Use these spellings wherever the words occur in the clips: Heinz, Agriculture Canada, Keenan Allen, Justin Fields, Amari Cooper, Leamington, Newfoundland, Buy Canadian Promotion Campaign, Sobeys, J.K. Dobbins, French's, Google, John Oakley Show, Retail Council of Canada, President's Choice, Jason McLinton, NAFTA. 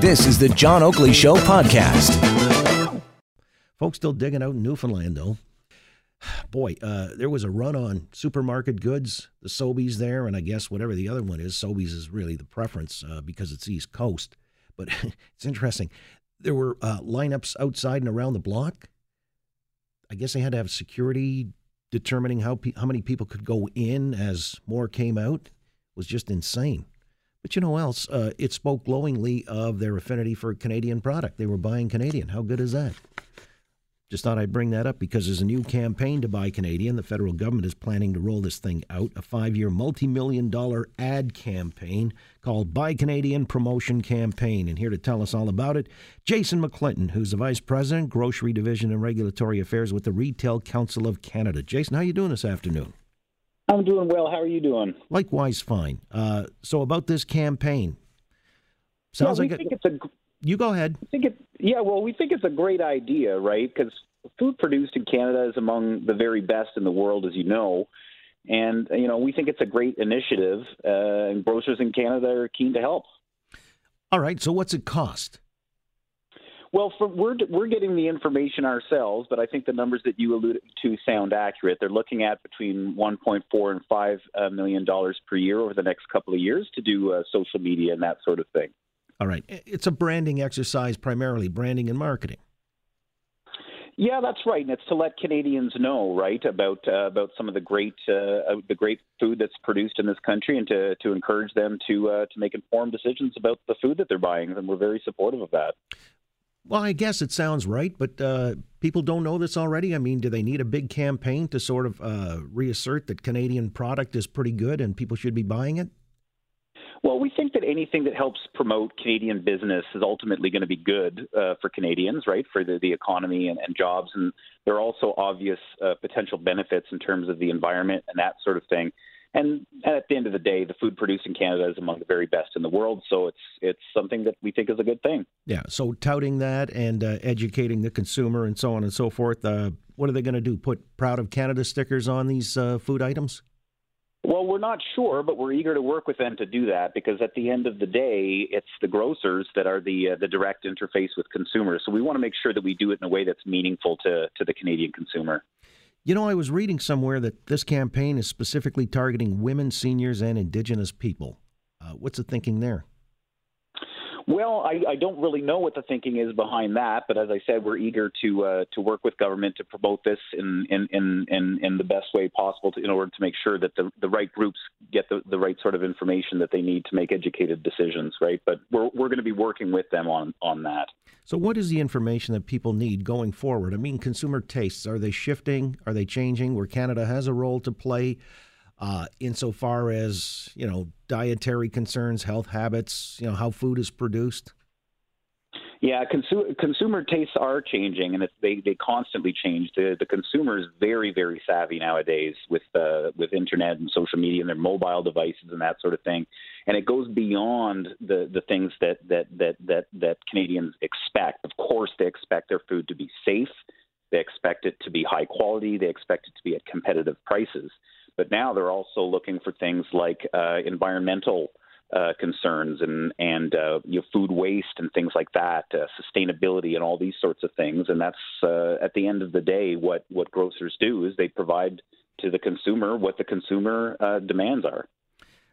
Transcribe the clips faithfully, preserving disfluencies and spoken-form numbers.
This is the John Oakley Show podcast. Folks still digging out in Newfoundland, though. Boy, uh, there was a run on supermarket goods, the Sobeys there, and I guess whatever the other one is. Sobeys is really the preference uh, because it's East Coast. But it's interesting. There were uh, lineups outside and around the block. I guess they had to have security determining how pe- how many people could go in as more came out. It was just insane. But you know what else? Uh, it spoke glowingly of their affinity for Canadian product. They were buying Canadian. How good is that? Just thought I'd bring that up because there's a new campaign to buy Canadian. The federal government is planning to roll this thing out, a five-year multi-million dollar ad campaign called Buy Canadian Promotion Campaign. And here to tell us all about it, Jason McLinton, who's the Vice President, Grocery Division and Regulatory Affairs with the Retail Council of Canada. Jason, how are you doing this afternoon? I'm doing well. How are you doing? Likewise, fine. Uh, so about this campaign, sounds yeah, we like think a, it's a. You go ahead. I think it. Yeah, well, we think it's a great idea, right? Because food produced in Canada is among the very best in the world, as you know, and you know we think it's a great initiative, uh, and grocers in Canada are keen to help. All right. So, what's it cost? Well, for, we're we're getting the information ourselves, but I think the numbers that you alluded to sound accurate. They're looking at between one point four and five million dollars per year over the next couple of years to do uh, social media and that sort of thing. All right. It's a branding exercise, primarily branding and marketing. Yeah, that's right, and it's to let Canadians know, right, about uh, about some of the great uh, the great food that's produced in this country, and to, to encourage them to uh, to make informed decisions about the food that they're buying, and we're very supportive of that. Well, I guess it sounds right, but uh, people don't know this already. I mean, do they need a big campaign to sort of uh, reassert that Canadian product is pretty good and people should be buying it? Well, we think that anything that helps promote Canadian business is ultimately going to be good uh, for Canadians, right, for the, the economy and, and jobs. And there are also obvious uh, potential benefits in terms of the environment and that sort of thing. And at the end of the day, the food produced in Canada is among the very best in the world, so it's it's something that we think is a good thing. Yeah, so touting that and uh, educating the consumer and so on and so forth, uh, what are they going to do, put Proud of Canada stickers on these uh, food items? Well, we're not sure, but we're eager to work with them to do that, because at the end of the day, it's the grocers that are the uh, the direct interface with consumers. So we want to make sure that we do it in a way that's meaningful to, to the Canadian consumer. You know, I was reading somewhere that this campaign is specifically targeting women, seniors, and Indigenous people. Uh, what's the thinking there? Well, I, I don't really know what the thinking is behind that, but as I said, we're eager to uh, to work with government to promote this in in, in, in, in the best way possible to, in order to make sure that the, the right groups get the, the right sort of information that they need to make educated decisions, right? But we're we're going to be working with them on, on that. So what is the information that people need going forward? I mean, consumer tastes, are they shifting? Are they changing? Where Canada has a role to play uh, insofar as, you know, dietary concerns, health habits, you know, how food is produced? Yeah, consu- consumer tastes are changing, and it's, they, they constantly change. The, the consumer is very, very savvy nowadays with uh, with Internet and social media and their mobile devices and that sort of thing. And it goes beyond the, the things that, that, that, that, that Canadians expect. Of course, they expect their food to be safe. They expect it to be high quality. They expect it to be at competitive prices. But now they're also looking for things like uh, environmental Uh, concerns and and uh, you know, food waste and things like that, uh, sustainability and all these sorts of things, and that's uh, at the end of the day what what grocers do is they provide to the consumer what the consumer uh, demands are.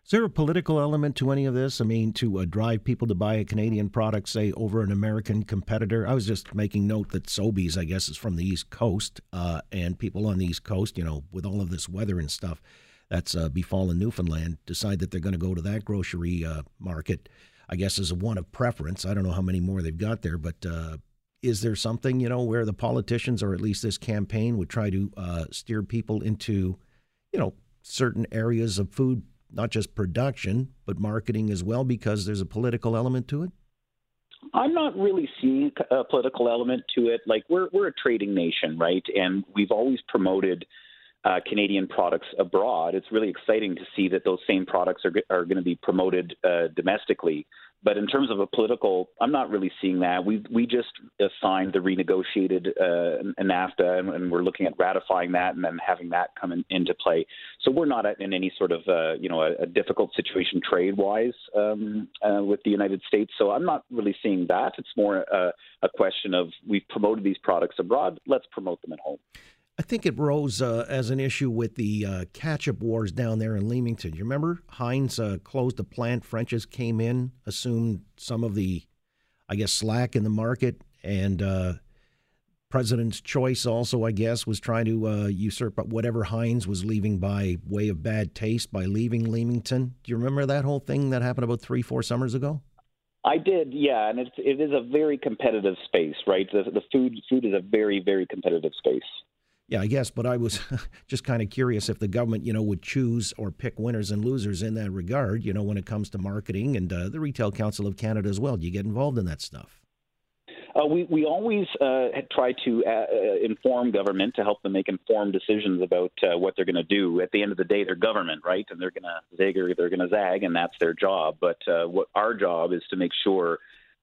Is there a political element to any of this? I mean, to uh, drive people to buy a Canadian product, say, over an American competitor? I was just making note that Sobeys, I guess, is from the East Coast, uh, and people on the East Coast, you know, with all of this weather and stuff that's uh, befallen Newfoundland, decide that they're going to go to that grocery uh, market, I guess, as a one of preference. I don't know how many more they've got there, but uh, is there something, you know, where the politicians, or at least this campaign, would try to uh, steer people into, you know, certain areas of food, not just production, but marketing as well, because there's a political element to it? I'm not really seeing a political element to it. Like, we're we're a trading nation, right? And we've always promoted uh, Canadian products abroad. It's really exciting to see that those same products are are going to be promoted uh, domestically. But in terms of a political, I'm not really seeing that. We we just signed the renegotiated uh, NAFTA, and, and we're looking at ratifying that and then having that come in, into play. So we're not in any sort of uh, you know a, a difficult situation trade-wise um, uh, with the United States. So I'm not really seeing that. It's more uh, a question of we've promoted these products abroad. Let's promote them at home. I think it rose uh, as an issue with the uh, ketchup wars down there in Leamington. You remember Heinz uh, closed the plant, French's came in, assumed some of the, I guess, slack in the market, and uh, President's Choice also, I guess, was trying to uh, usurp whatever Heinz was leaving by way of bad taste by leaving Leamington. Do you remember that whole thing that happened about three, four summers ago? I did, yeah, and it's, it is a very competitive space, right? The, the food food is a very, very competitive space. Yeah, I guess, but I was just kind of curious if the government, you know, would choose or pick winners and losers in that regard, you know, when it comes to marketing and uh, the Retail Council of Canada as well. Do you get involved in that stuff? Uh, we, we always uh, try to uh, inform government to help them make informed decisions about uh, what they're going to do. At the end of the day, they're government, right? And they're going to zig or they're going to zag, and that's their job. But uh, what our job is to make sure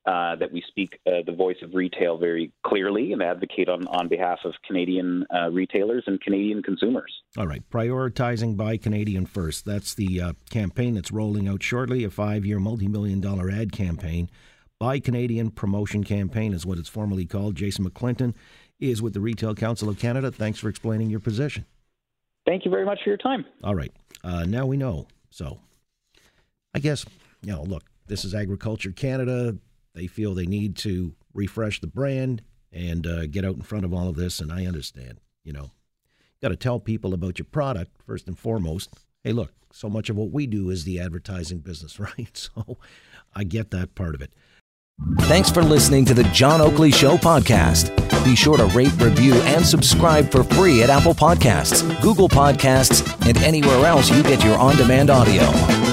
Uh, that we speak uh, the voice of retail very clearly and advocate on, on behalf of Canadian uh, retailers and Canadian consumers. All right. Prioritizing Buy Canadian First. That's the uh, campaign that's rolling out shortly, a five-year multi-million dollar ad campaign. Buy Canadian Promotion Campaign is what it's formally called. Jason McLinton is with the Retail Council of Canada. Thanks for explaining your position. Thank you very much for your time. All right. Uh, now we know. So I guess, you know, look, this is Agriculture Canada. They feel they need to refresh the brand and uh, get out in front of all of this, and I understand. You know, got to tell people about your product first and foremost. Hey, look, so much of what we do is the advertising business, right? So I get that part of it. Thanks for listening to the John Oakley Show podcast. Be sure to rate, review, and subscribe for free at Apple Podcasts, Google Podcasts, and anywhere else you get your on-demand audio.